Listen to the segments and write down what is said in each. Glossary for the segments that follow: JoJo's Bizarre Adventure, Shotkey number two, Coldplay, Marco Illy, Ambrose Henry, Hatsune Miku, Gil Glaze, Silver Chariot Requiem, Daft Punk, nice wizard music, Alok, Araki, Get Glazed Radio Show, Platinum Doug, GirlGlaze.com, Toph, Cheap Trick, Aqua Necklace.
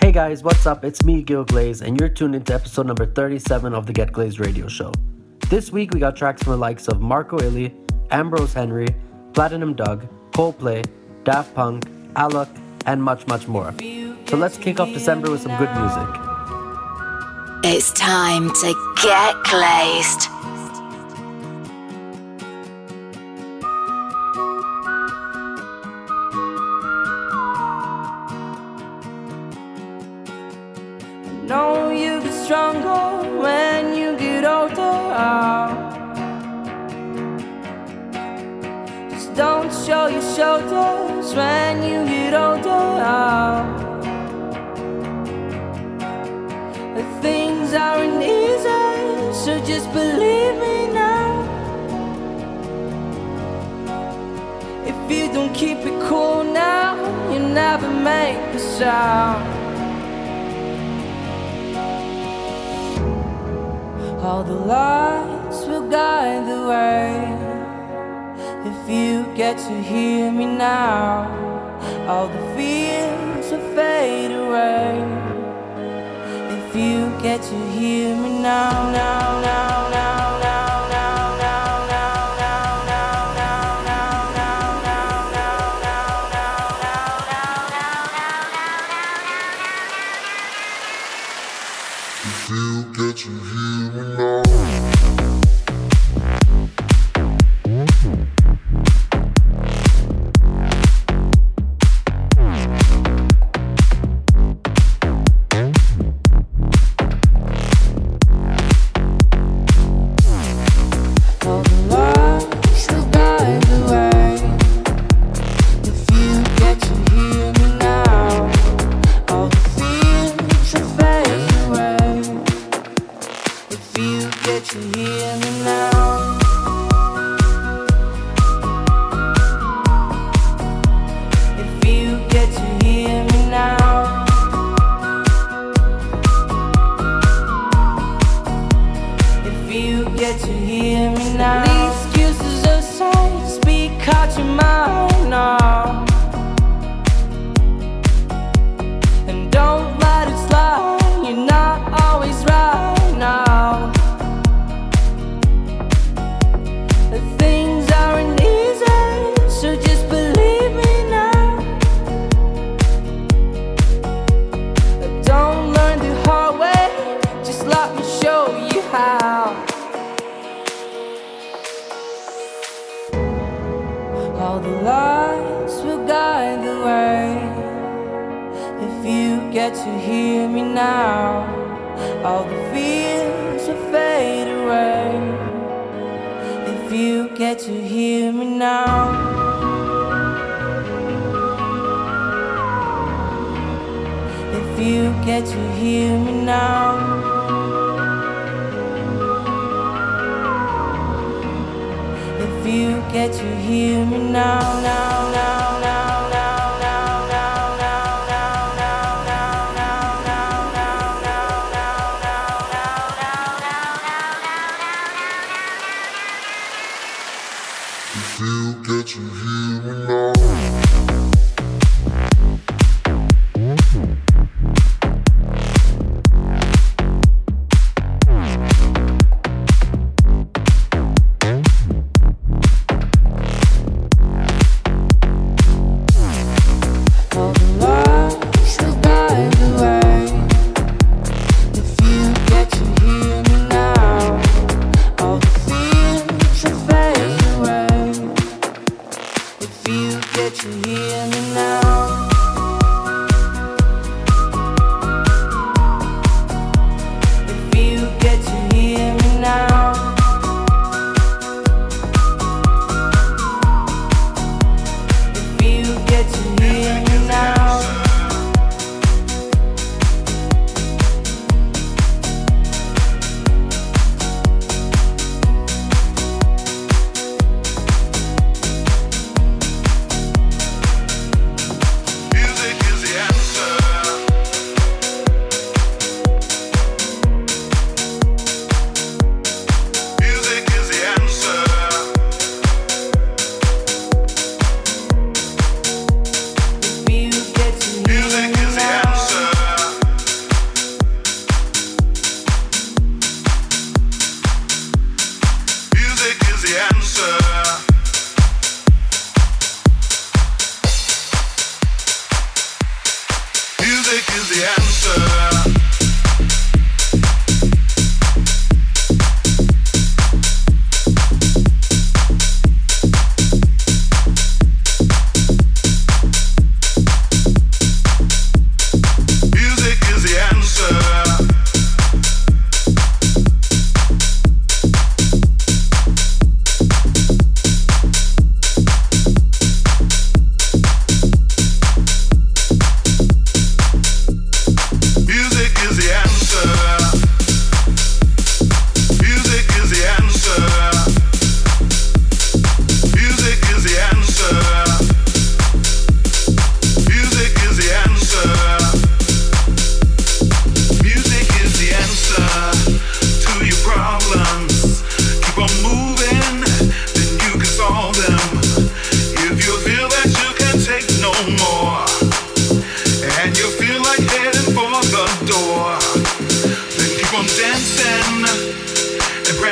Hey guys, what's up? It's me, Gil Glaze, and you're tuned into episode number 37 of the Get Glazed Radio Show. This week we got tracks from the likes of Marco Illy, Ambrose Henry, Platinum Doug, Coldplay, Daft Punk, Alok, and much, much more. So let's kick off December with some good music. It's time to get glazed. Know you get stronger when you get older. Just don't show your shoulders when you get older. The things aren't easy, so just believe me now. If you don't keep it cool now, you never make the sound. All the lights will guide the way. If you get to hear me now, all the fears will fade away. If you get to hear me now, now, now, now, now.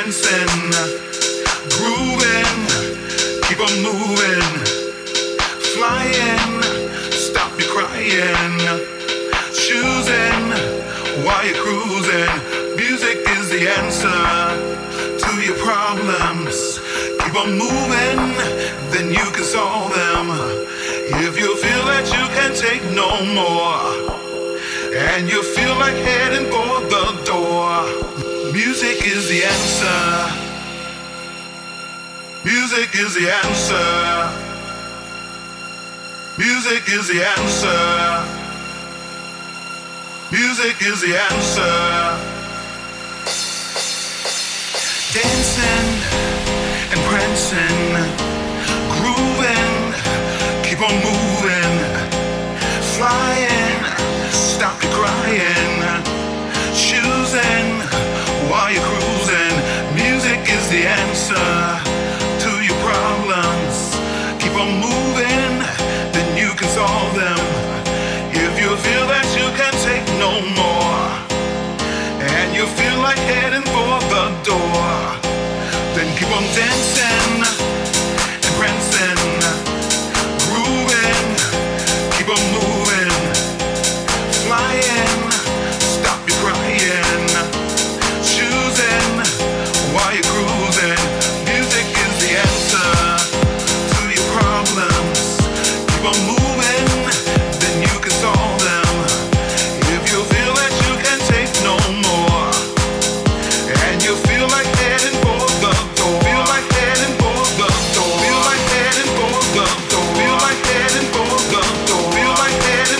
dancing, grooving, keep on moving, flying, stop your crying, choosing while you're cruising. Music is the answer to your problems. Keep on moving, then you can solve them. If you feel that you can take no more, and you feel like heading for the door, music is the answer. Music is the answer. Music is the answer. Music is the answer. Dancing and prancing, grooving, keep on moving, flying, stop your crying, choosing while you're cruising. Music is the answer to your problems. Keep on moving, then you can solve them. If you feel that you can take no more, and you feel like heading for the door, then keep on dancing and prancing, grooving, keep on moving, flying, stop your crying, choosing while you're cruising. Music is the answer to your problems. Keep on moving, then you can solve them. If you feel that you can take no more, and you feel like heading for the door, feel like heading for the door, feel like heading for the door, feel like heading for the door, feel like heading for the door.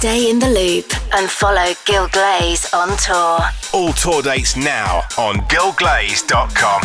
Stay in the loop and follow Gil Glaze on tour. All tour dates now on GirlGlaze.com.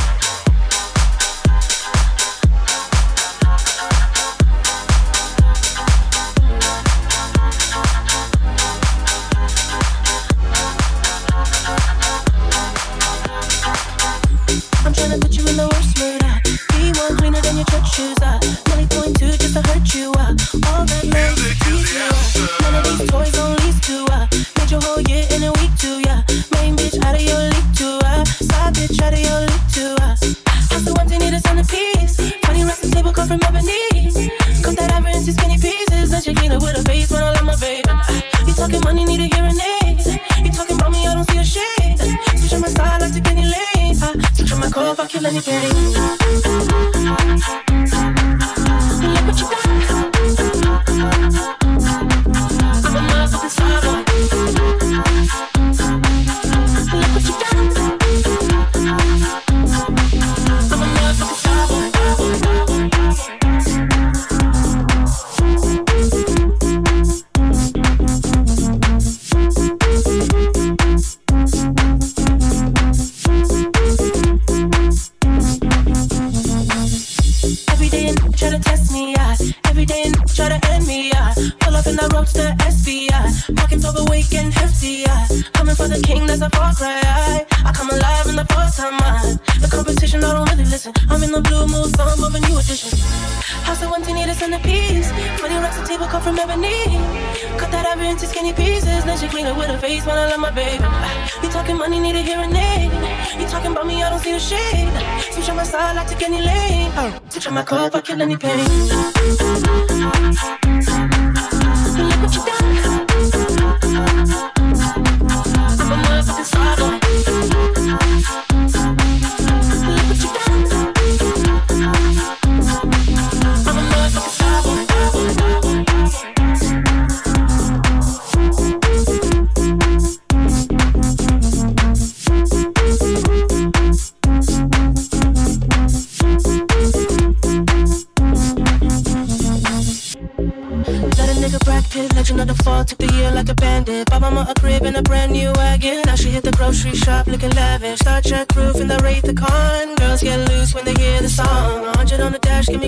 My car, I kill any pain.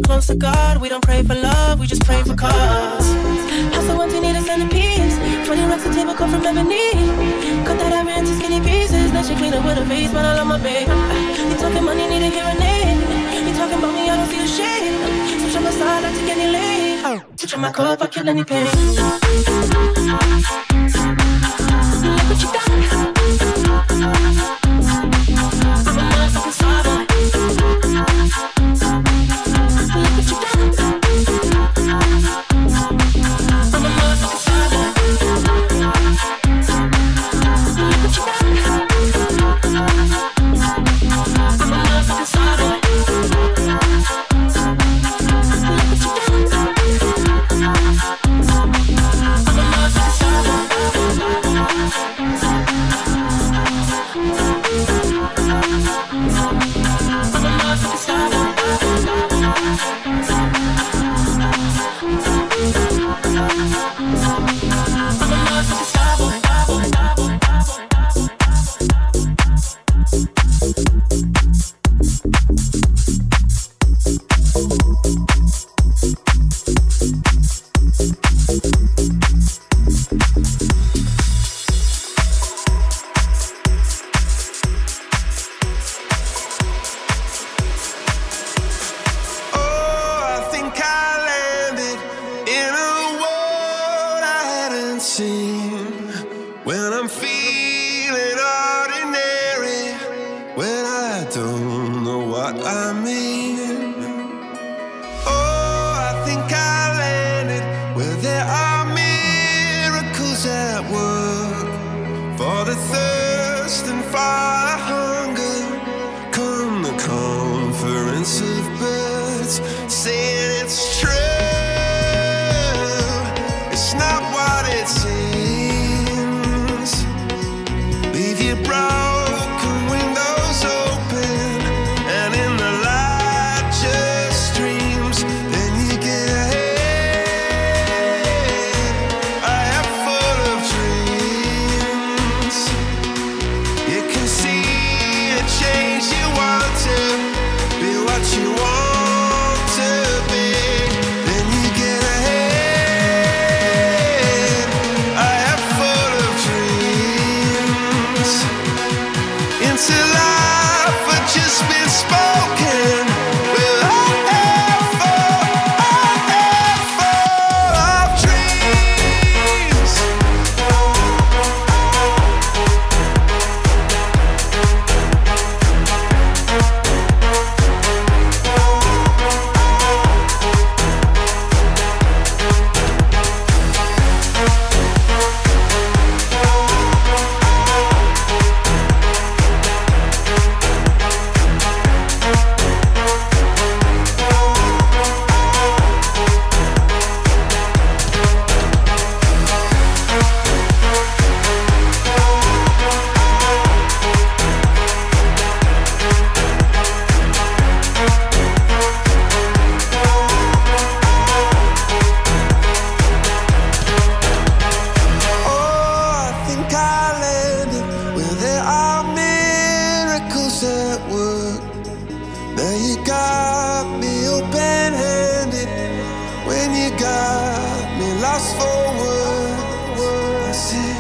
Close to God, we don't pray for love, we just pray for cause. House of 120 to centerpiece, 20 racks a table cut from ebony. Cut that ivory into skinny pieces, then she clean up with her face, but I love my baby. You talking money, need a hearing aid. You talking about me, I don't see a shade. Switch on my side, I take any lane. Switch on my club, I kill any pain. Look what you got. I'm a motherfucking star. Now you got me open-handed when you got me lost for words. I see,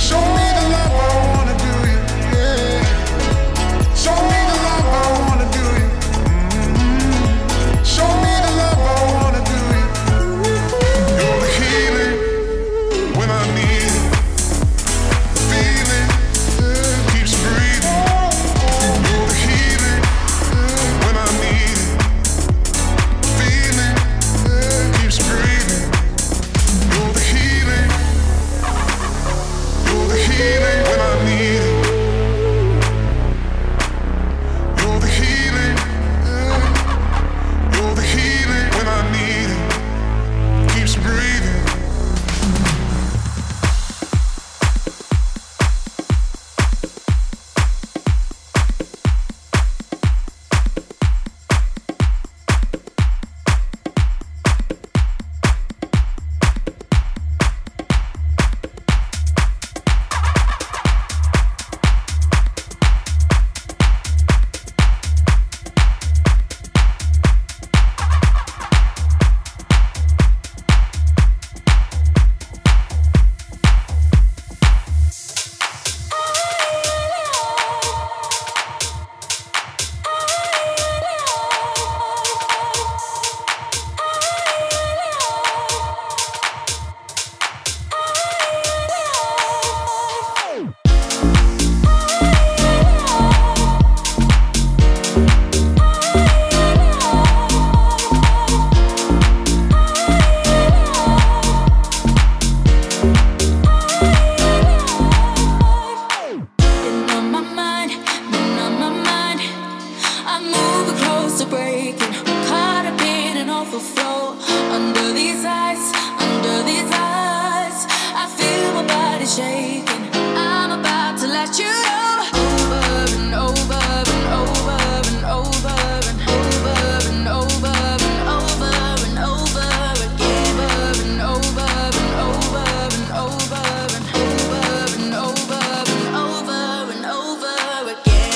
show me. shaking. I'm about to let you know. Over and over and over and over and over and over and over and over again. Over and over and over and over and over and over and over and over again.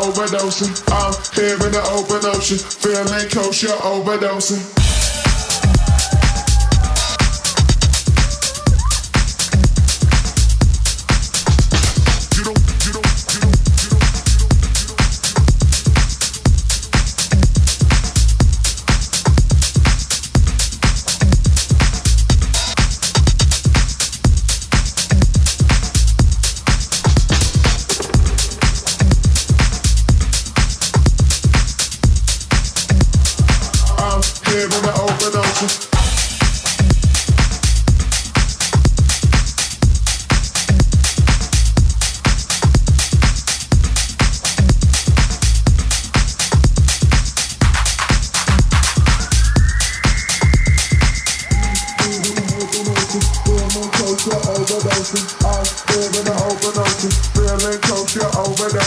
Overdosing, I'm here in the open ocean, feeling kosher, overdosing.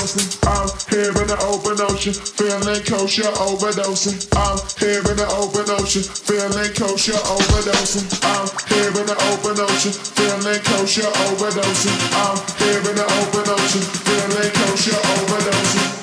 coasting. I'm here in the open ocean, feeling kosher, overdosing. I'm here in the open ocean, feeling kosher, overdosing. I'm here in the open ocean, feeling kosher, overdosing. I'm here in the open ocean, feeling kosher, overdosing.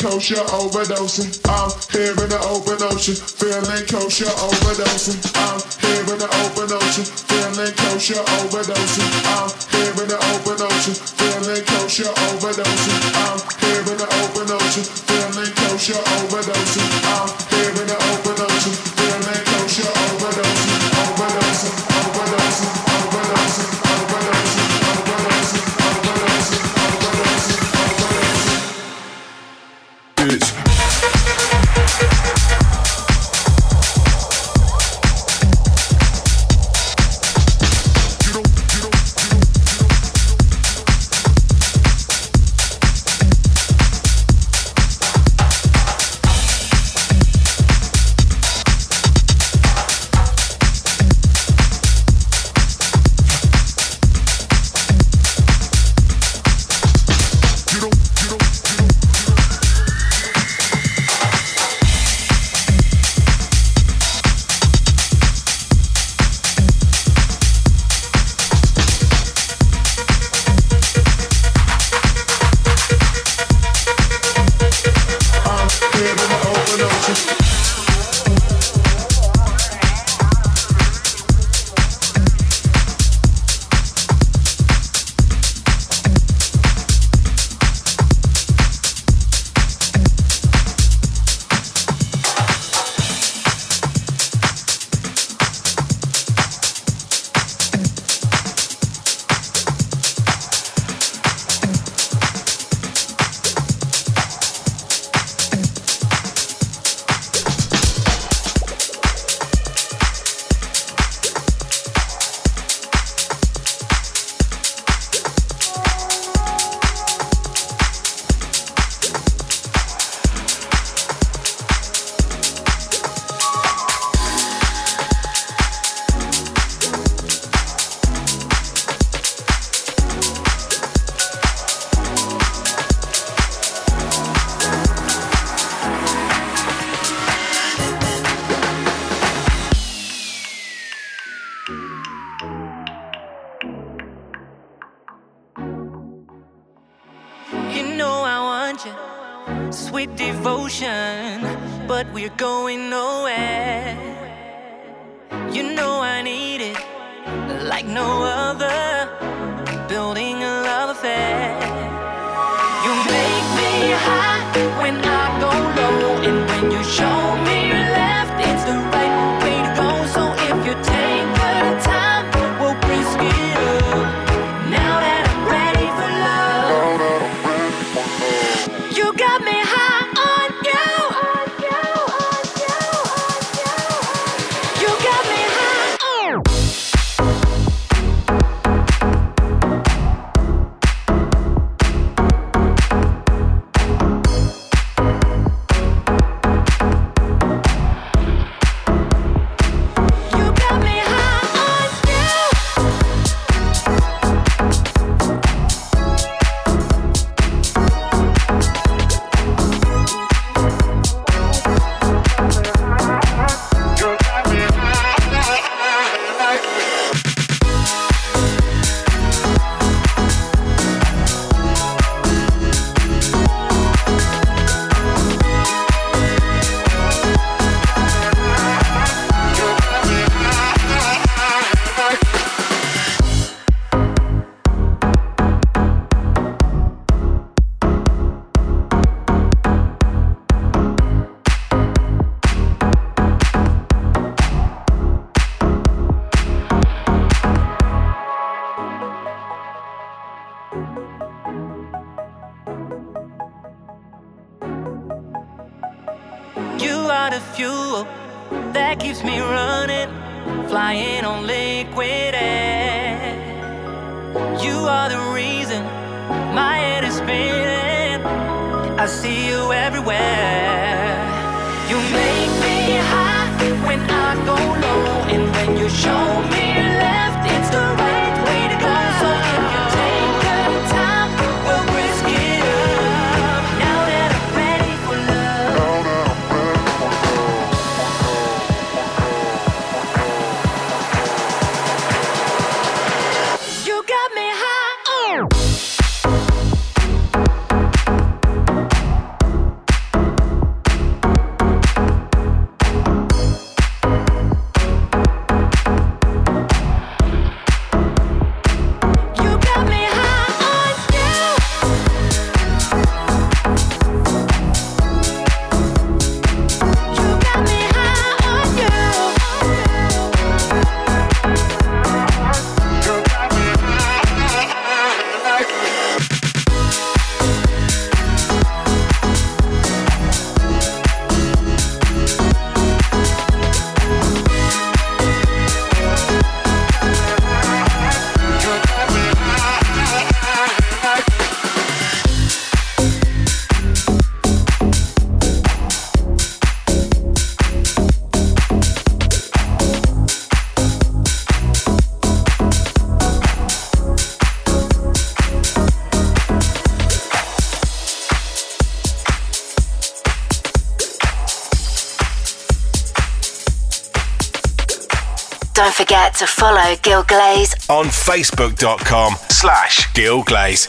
Kosher overdosing, I'm here in the open ocean, feeling kosher overdosing, I'm here in the open ocean, feeling kosher overdosing, I'm here in the open ocean, feeling kosher overdosing, I'm here in the open ocean, feeling kosher overdosing, I'm here in the open ocean, feeling kosher overdosing, overdosing, overdosing, overdosing, overdosing, overdosing, overdosing, overdosing, overdosing. But we're going nowhere. You know I need it like no other. Building a love affair. You make me high when I go low, and when you show me your left, it's the right way to go. So if you take the time, we'll brisk it up. Now that I'm ready for love, you got me high. out of fuel that keeps me running, flying on liquid air. You are the reason my head is spinning. I see you everywhere. You make me high when I go low, and when you show me left, it's the right way to go. So if you take the time, we'll risk it up. Now that I'm ready for love. You got me high. Don't forget to follow Gil Glaze on Facebook.com/Gil Glaze.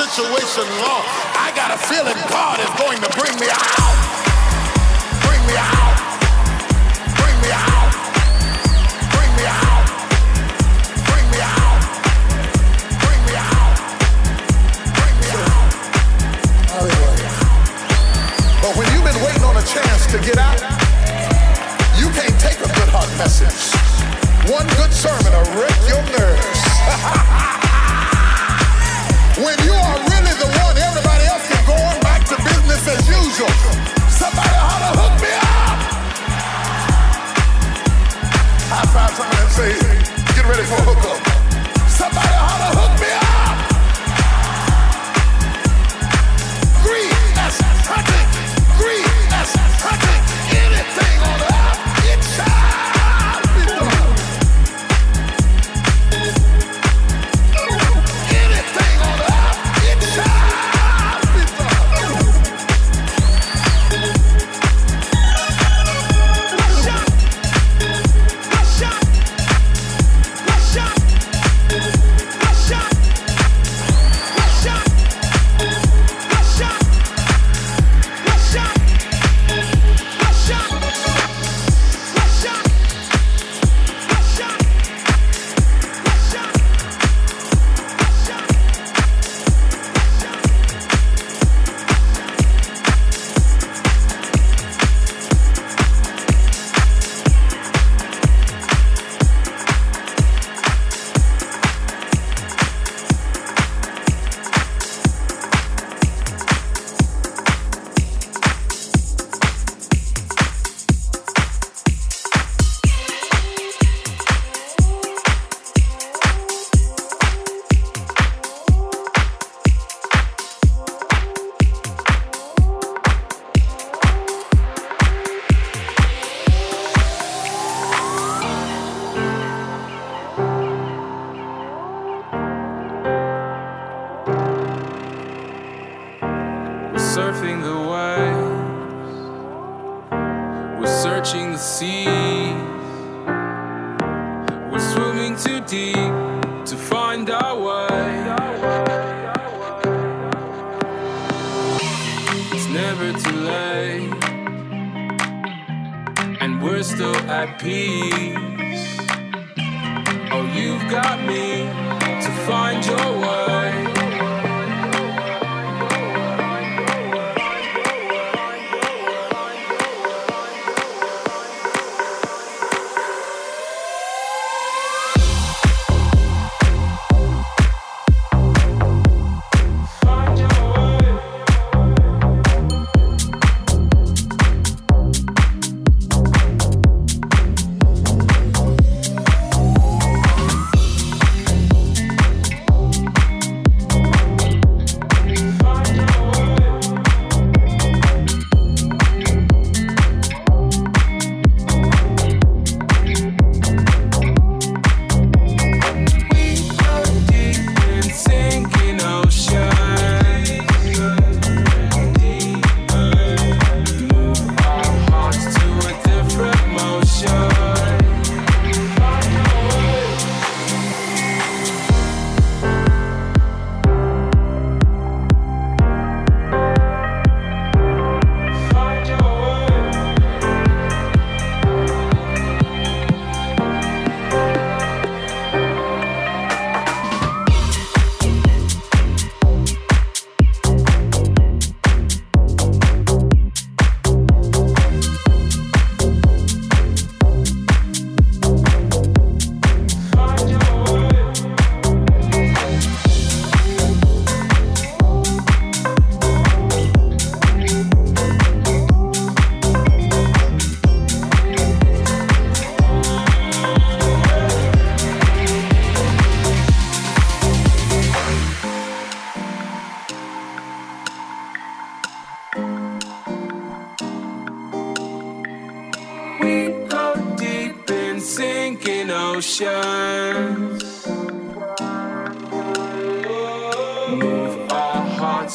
Situation long. I got a feeling God is going to bring me out. Bring me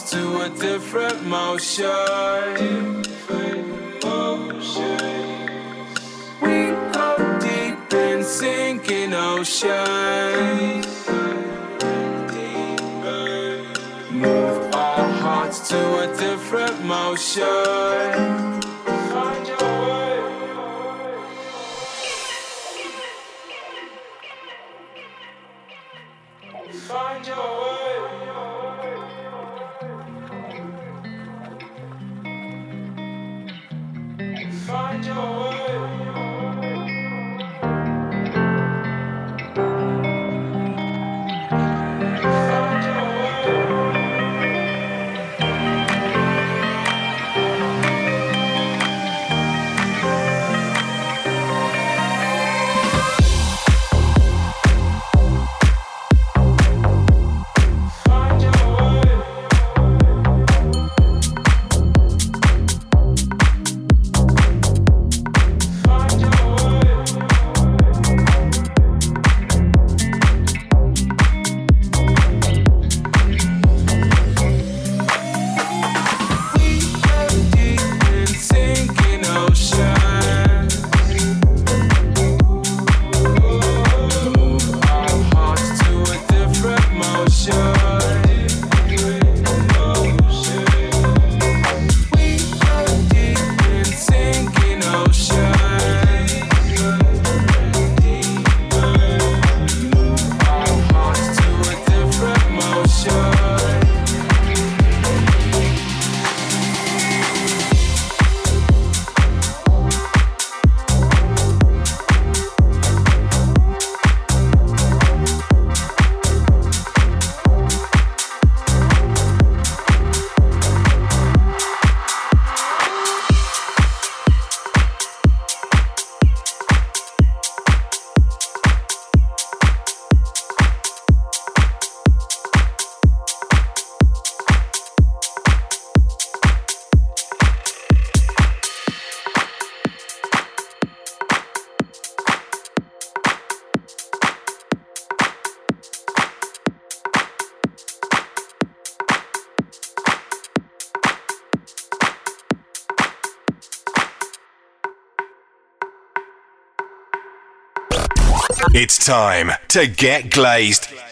to a different motion. Find your way. Find your way. It's time to get glazed.